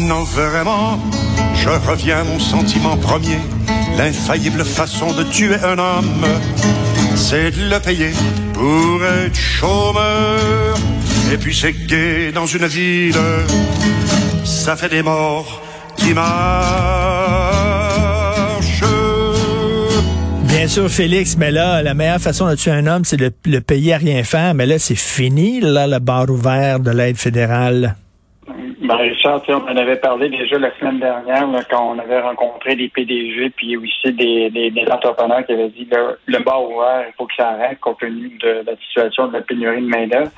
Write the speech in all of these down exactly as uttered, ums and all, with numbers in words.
maintenant vraiment, je reviens à mon sentiment premier, l'infaillible façon de tuer un homme, c'est de le payer pour être chômeur. Et puis c'est gai dans une ville, ça fait des morts qui marchent. Bien sûr, Félix, mais là, la meilleure façon de tuer un homme, c'est de le payer à rien faire. Mais là, c'est fini, là, la barre ouverte de l'aide fédérale. Ben Richard, on en avait parlé déjà la semaine dernière là, quand on avait rencontré des P D G puis aussi des, des, des entrepreneurs qui avaient dit là, le bar ouvert, il faut que ça arrête compte tenu de, de la situation de la pénurie de main-d'œuvre.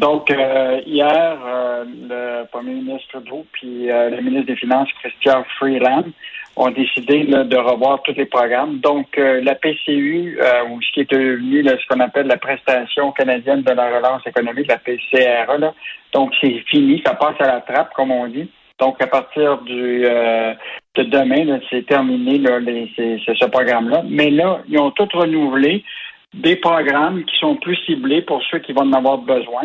Donc euh, hier, euh, le premier ministre Trudeau puis euh, le ministre des Finances Christian Freeland ont décidé là, de revoir tous les programmes. Donc euh, la P C U euh, ou ce qui est devenu là, ce qu'on appelle la prestation canadienne de la relance économique, la P C R E là. Donc, c'est fini, ça passe à la trappe, comme on dit. Donc, à partir du, euh, de demain, là, c'est terminé là, les, c'est, c'est ce programme-là. Mais là, ils ont tout renouvelé des programmes qui sont plus ciblés pour ceux qui vont en avoir besoin.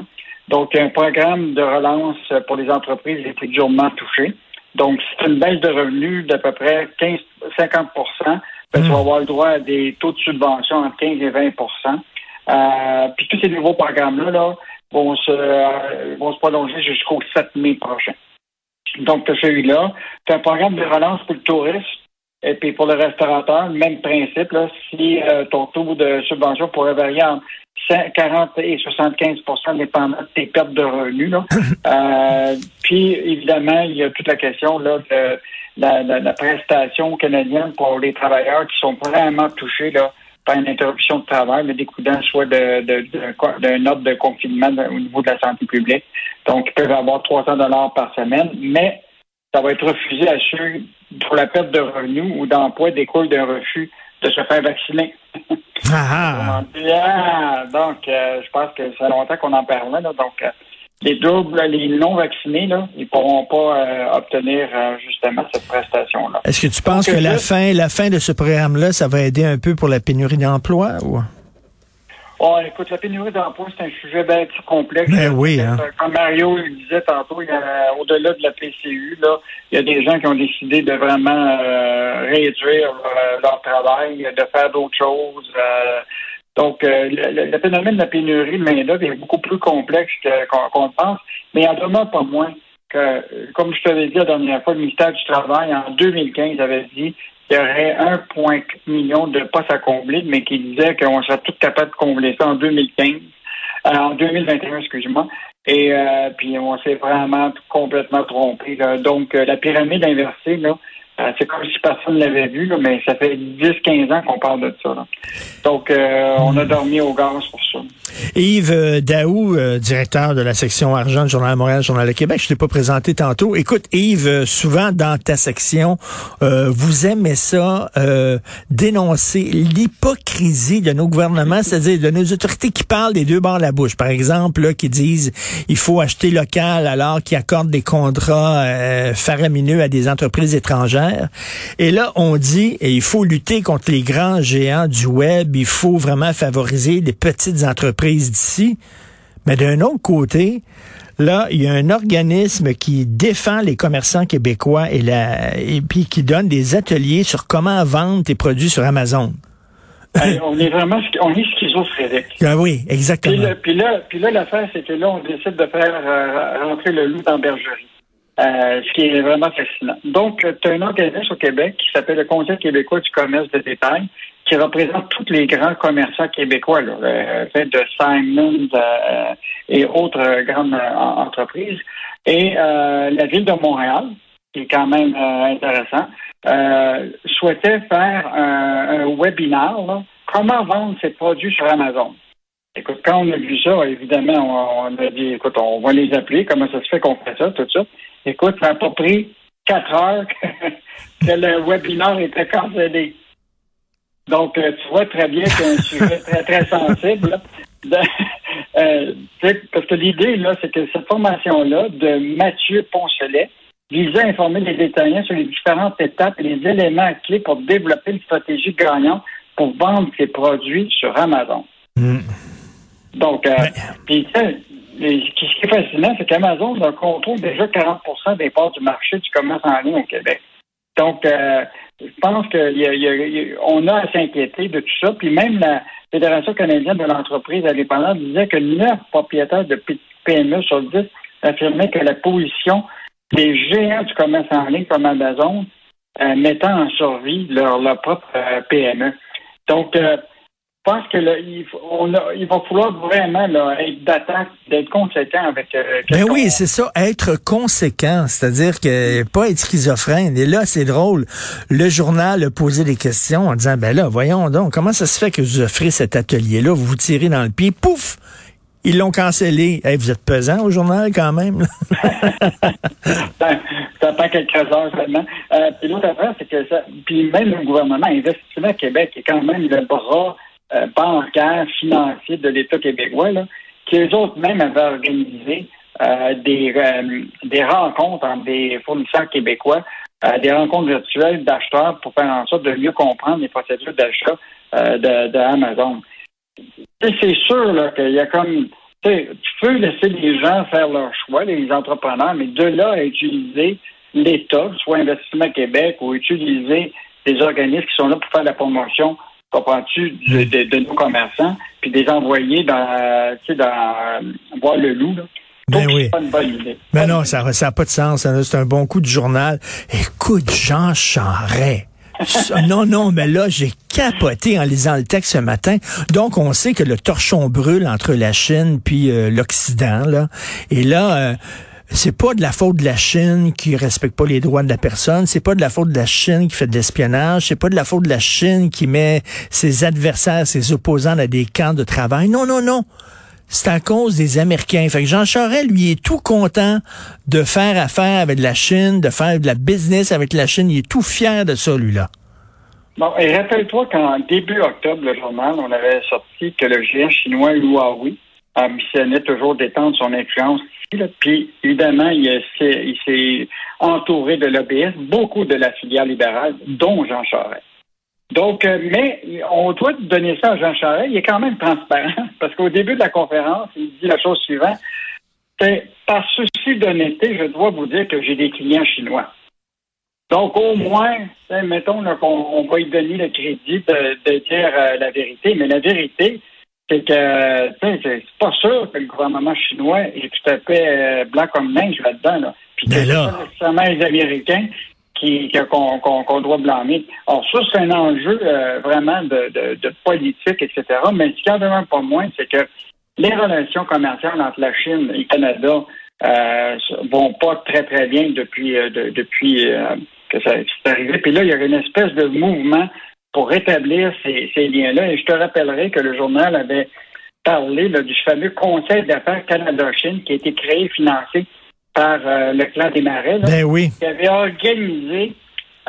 Donc, un programme de relance pour les entreprises les plus durement touchées. Donc, c'est une baisse de revenus d'à peu près quinze, cinquante pour cent. Parce qu'on va avoir le droit à des taux de subvention entre quinze et vingt pour cent. Euh, puis, tous ces nouveaux programmes-là, là, vont se, euh, vont se prolonger jusqu'au sept mai prochain. Donc, tu as celui-là. Tu as un programme de relance pour le tourisme et puis pour le restaurateur, même principe, là, si euh, ton taux de subvention pourrait varier entre quarante et soixante-quinze pour cent dépendant de tes pertes de revenus. Là. Euh, puis, évidemment, il y a toute la question là, de la, la, la prestation canadienne pour les travailleurs qui sont vraiment touchés là, par une interruption de travail, mais découlant soit de, de, de, d'un ordre de confinement au niveau de la santé publique. Donc, ils peuvent avoir trois cents dollars par semaine, mais ça va être refusé à ceux pour la perte de revenus ou d'emploi découle d'un refus de se faire vacciner. Ah. ah, donc, euh, je pense que ça fait longtemps qu'on en parlait. Là, donc, euh, les doubles, les non-vaccinés, là, ils pourront pas euh, obtenir euh, justement cette prestation-là. Est-ce que tu penses donc, que la juste... fin, la fin de ce programme-là, ça va aider un peu pour la pénurie d'emploi ou? Oh, écoute, la pénurie d'emploi, c'est un sujet bien plus complexe. Ben oui, hein. Comme Mario le disait tantôt, il y a, au-delà de la P C U, là, il y a des gens qui ont décidé de vraiment euh, réduire euh, leur travail, de faire d'autres choses. Euh, Donc, euh, le, le phénomène de la pénurie de main-d'œuvre est beaucoup plus complexe que, qu'on, qu'on pense, mais il en demeure pas moins que, comme je te l'ai dit la dernière fois, le ministère du Travail, en deux mille quinze, avait dit qu'il y aurait un virgule quatre million de postes à combler, mais qui disait qu'on serait tous capables de combler ça en deux mille quinze, euh, en deux mille vingt et un, excusez-moi. Et euh, puis, on s'est vraiment complètement trompé. Là. Donc, euh, la pyramide inversée, là, c'est comme si personne ne l'avait vu, là, mais ça fait dix à quinze ans qu'on parle de ça. Là. Donc, euh, on a dormi au gaz pour ça. Yves Daou, euh, directeur de la section argent du Journal de Montréal, Journal de Québec, je ne l'ai pas présenté tantôt. Écoute, Yves, souvent dans ta section, euh, vous aimez ça, euh, dénoncer l'hypocrisie de nos gouvernements, c'est-à-dire de nos autorités qui parlent des deux bords de la bouche. Par exemple, là, qui disent il faut acheter local alors qu'ils accordent des contrats euh, faramineux à des entreprises étrangères. Et là, on dit, et il faut lutter contre les grands géants du web, il faut vraiment favoriser les petites entreprises d'ici. Mais d'un autre côté, là, il y a un organisme qui défend les commerçants québécois et, la, et puis qui donne des ateliers sur comment vendre tes produits sur Amazon. Alors, on est vraiment, on est schizophrénique. Ah oui, exactement. Puis là, puis là, puis là, l'affaire, c'est que là, on décide de faire euh, rentrer le loup dans la bergerie. Euh, ce qui est vraiment fascinant. Donc, tu as un organisme au Québec qui s'appelle le Conseil québécois du commerce de détail, qui représente tous les grands commerçants québécois, là, euh, de Simons euh, et autres grandes euh, entreprises. Et euh, la ville de Montréal, qui est quand même euh, intéressant, euh, souhaitait faire un, un webinaire, là, comment vendre ses produits sur Amazon. Écoute, quand on a vu ça, évidemment, on, on a dit, écoute, on va les appeler, comment ça se fait qu'on fait ça, tout ça. Écoute, ça n'a pas pris quatre heures que, que le webinaire était cancellé. Donc, tu vois très bien que c'est un sujet très, très sensible. De, euh, parce que l'idée, là, c'est que cette formation-là de Mathieu Ponchelet visait à informer les détaillants sur les différentes étapes et les éléments clés pour développer une stratégie gagnante pour vendre ses produits sur Amazon. Mm. Donc, euh, puis Et ce qui est fascinant, c'est qu'Amazon contrôle déjà quarante pour cent des parts du marché du commerce en ligne au Québec. Donc, euh, je pense qu'on a, a, a, a à s'inquiéter de tout ça. Puis même la Fédération canadienne de l'entreprise indépendante disait que neuf propriétaires de P M E sur dix affirmaient que la position des géants du commerce en ligne comme Amazon euh, mettant en survie leur, leur propre euh, P M E. Donc, euh, je pense qu'il va falloir vraiment là, être d'attaque, d'être conséquent avec... Euh, ben oui, on... c'est ça, être conséquent, c'est-à-dire que pas être schizophrène. Et là, c'est drôle, le journal a posé des questions en disant, ben là, voyons donc, comment ça se fait que vous offrez cet atelier-là, vous vous tirez dans le pied, pouf! Ils l'ont cancellé. Hey, vous êtes pesant au journal quand même. Ça prend quelques heures seulement. Euh, puis l'autre affaire, c'est que ça, puis même le gouvernement Investissement Québec est quand même le bras euh, bancaire financier de l'État québécois, là, qui eux autres même avaient organisé euh, des euh, des rencontres entre des fournisseurs québécois, euh, des rencontres virtuelles d'acheteurs pour faire en sorte de mieux comprendre les procédures d'achat euh, de, de Amazon. C'est sûr là, qu'il y a comme... Tu peux laisser les gens faire leur choix, les entrepreneurs, mais de là à utiliser l'État, soit Investissement Québec, ou utiliser des organismes qui sont là pour faire la promotion, comprends-tu, de, de, de nos commerçants, puis des envoyer dans, tu sais, dans voir le loup, là. Ben oui. C'est pas une bonne idée. Ben non, ça n'a pas de sens. C'est un bon coup de journal. Écoute, Jean Charest. Non, non, mais là, j'ai capoté en lisant le texte ce matin. Donc, on sait que le torchon brûle entre la Chine puis euh, l'Occident, là. Et là, euh, c'est pas de la faute de la Chine qui respecte pas les droits de la personne. C'est pas de la faute de la Chine qui fait de l'espionnage. C'est pas de la faute de la Chine qui met ses adversaires, ses opposants dans des camps de travail. Non, non, non. C'est à cause des Américains. Fait que Jean Charest, lui, est tout content de faire affaire avec la Chine, de faire de la business avec la Chine. Il est tout fier de ça, lui-là. Bon, et rappelle-toi qu'en début octobre, le journal, on avait sorti que le géant chinois Huawei ambitionnait toujours d'étendre son influence ici. Puis, évidemment, il s'est, il s'est entouré de l'O B S, beaucoup de la filière libérale, dont Jean Charest. Donc, mais on doit donner ça à Jean Charest. Il est quand même transparent parce qu'au début de la conférence, il dit la chose suivante. C'est par souci d'honnêteté, je dois vous dire que j'ai des clients chinois. Donc, au moins, mettons là, qu'on on va lui donner le crédit de, de dire euh, la vérité. Mais la vérité, c'est que c'est pas sûr que le gouvernement chinois est tout à fait euh, blanc comme neige là-dedans. Là. Puis que c'est pas nécessairement les Américains Qui, qu'on, qu'on, qu'on doit blâmer. Alors ça, c'est un enjeu euh, vraiment de, de, de politique, et cetera. Mais ce qu'il y en a pas moins, c'est que les relations commerciales entre la Chine et le Canada euh, vont pas très, très bien depuis, euh, de, depuis euh, que ça c'est arrivé. Puis là, il y a une espèce de mouvement pour rétablir ces, ces liens-là. Et je te rappellerai que le journal avait parlé là, du fameux Conseil d'affaires Canada-Chine qui a été créé et financé par euh, le clan des Marais, là, ben oui. qui avait organisé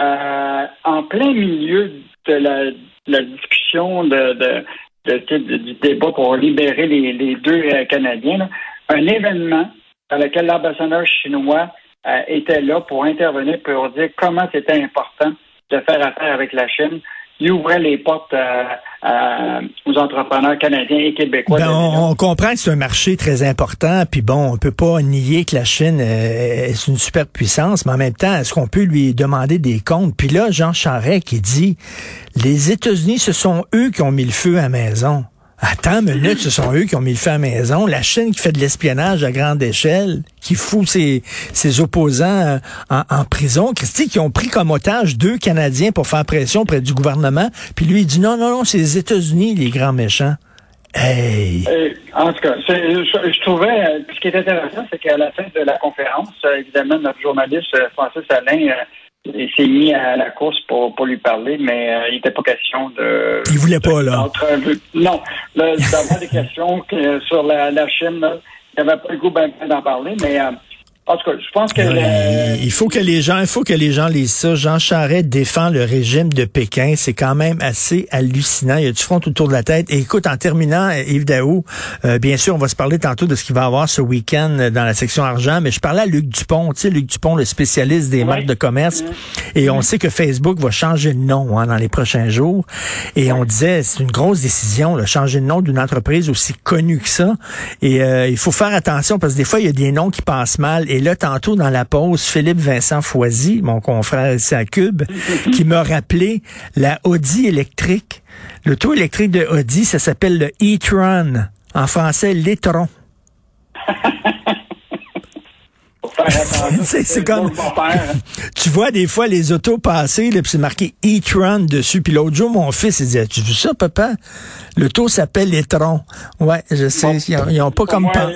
euh, en plein milieu de la, de la discussion de, de, de, de, du débat pour libérer les, les deux euh, Canadiens, là, un événement dans lequel l'ambassadeur chinois euh, était là pour intervenir, pour dire comment c'était important de faire affaire avec la Chine. Il ouvrait les portes euh, euh, aux entrepreneurs canadiens et québécois. Ben, on, on comprend que c'est un marché très important, puis bon, on peut pas nier que la Chine euh, est une superpuissance, mais en même temps, est-ce qu'on peut lui demander des comptes? Puis là, Jean Charest qui dit, les États-Unis, ce sont eux qui ont mis le feu à la maison. Attends une minute, ce sont eux qui ont mis le feu à la maison. La Chine qui fait de l'espionnage à grande échelle, qui fout ses, ses opposants en, en prison. Christy, qui ont pris comme otage deux Canadiens pour faire pression auprès du gouvernement. Puis lui, il dit non, non, non, c'est les États-Unis, les grands méchants. Hey! Euh, en tout cas, je, je trouvais, ce qui est intéressant, c'est qu'à la fin de la conférence, évidemment, notre journaliste Francis Alain euh, s'est mis à la course pour, pour lui parler, mais euh, il n'était pas question de... Il voulait pas, là. De, non, là, d'avoir des questions que, sur la, la Chine, là, il n'avait pas le goût ben, d'en parler, mais euh, En tout cas, je pense que... Euh, il faut que les gens, il faut que les gens lisent ça. Jean Charest défend le régime de Pékin. C'est quand même assez hallucinant. Il y a du front autour de la tête. Et écoute, en terminant, Yves Daou, euh, bien sûr, on va se parler tantôt de ce qu'il va y avoir ce week-end dans la section argent, mais je parlais à Luc Dupont, tu sais, Luc Dupont, le spécialiste des oui. marques de commerce. Oui. Et on oui. sait que Facebook va changer de nom hein, dans les prochains jours. Et oui. on disait, c'est une grosse décision, là, changer de nom d'une entreprise aussi connue que ça. Et euh, il faut faire attention parce que des fois, il y a des noms qui passent mal. Et Et là, tantôt, dans la pause, Philippe-Vincent Foisy, mon confrère ici à Cube, qui m'a rappelé la Audi électrique. Le taux électrique de Audi, ça s'appelle le e-tron. En français, l'e-tron. c'est, c'est comme, tu vois des fois les autos passer, puis c'est marqué e-tron dessus. Puis l'autre jour, mon fils, il dit, as-tu vu ça, papa? Le taux s'appelle l'e-tron. Ouais, je sais, bon, ils n'ont pas comme... Moi, pas...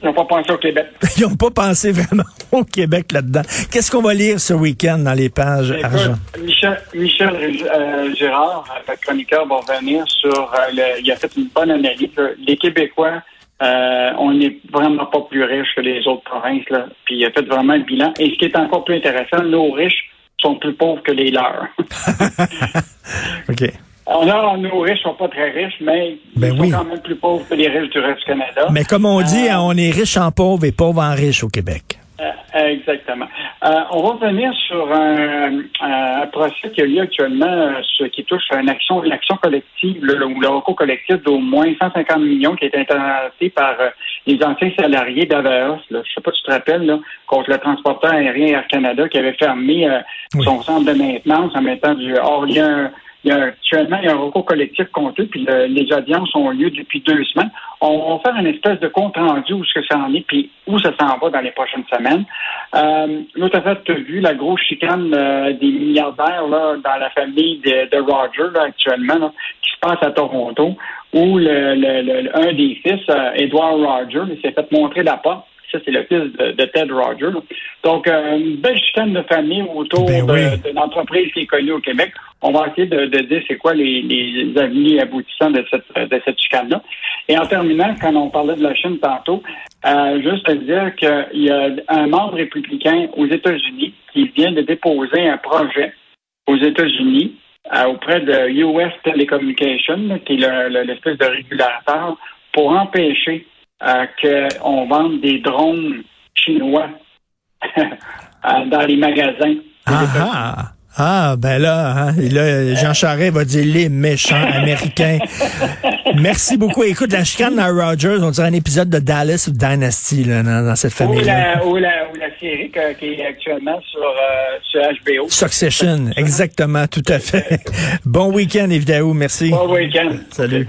Ils n'ont pas pensé au Québec. Ils n'ont pas pensé vraiment au Québec là-dedans. Qu'est-ce qu'on va lire ce week-end dans les pages Écoute, argent? Michel, Michel euh, Girard, notre chroniqueur, va revenir sur... Euh, le, il a fait une bonne analyse. Les Québécois, euh, on n'est vraiment pas plus riches que les autres provinces, là. Puis il a fait vraiment un bilan. Et ce qui est encore plus intéressant, nos riches sont plus pauvres que les leurs. OK. Alors, nos riches sont pas très riches, mais ben ils sont oui. quand même plus pauvres que les riches du reste du Canada. Mais comme on dit, euh, on est riche en pauvres et pauvres en riches au Québec. Euh, exactement. Euh, on va revenir sur un, un procès qui a lieu actuellement, ce qui touche à une action, une action collective, le, ou le recours collectif d'au moins cent cinquante millions qui a été intenté par euh, les anciens salariés d'A V A S, là, je sais pas si tu te rappelles, là, contre le transporteur aérien Air Canada qui avait fermé euh, oui. son centre de maintenance en mettant du hors lien. Il y a, actuellement, il y a un recours collectif contre eux, puis le, les audiences ont lieu depuis deux semaines. On va faire une espèce de compte rendu où ce que ça en est, puis où ça s'en va dans les prochaines semaines. Euh, l'autre affaire, tu as vu la grosse chicane euh, des milliardaires là, dans la famille de, de Roger là, actuellement, là, qui se passe à Toronto, où le, le, le, un des fils, euh, Edward Roger, il s'est fait montrer la porte. Ça, c'est le fils de, de Ted Roger. Là. Donc, euh, une belle chicane de famille autour ben de, oui. de l'entreprise qui est connue au Québec. On va essayer de, de dire c'est quoi les, les avenues aboutissants de cette, de cette chicane-là. Et en terminant, quand on parlait de la Chine tantôt, euh, juste à dire qu'il y a un membre républicain aux États-Unis qui vient de déposer un projet aux États-Unis euh, auprès de U S Telecommunications, qui est le, le, l'espèce de régulateur, pour empêcher Euh, qu'on vende des drones chinois dans les magasins. Ah, ah, ben là, hein, et là, Jean Charest va dire les méchants américains. Merci beaucoup. Écoute, la chicane à Rogers, on dirait un épisode de Dallas ou Dynasty là, dans, dans cette famille-là. Ou la, ou la, ou la série que, qui est actuellement sur, euh, sur H B O. Succession, exactement, tout à fait. Bon week-end, Yves Daou, merci. Bon week-end. Salut.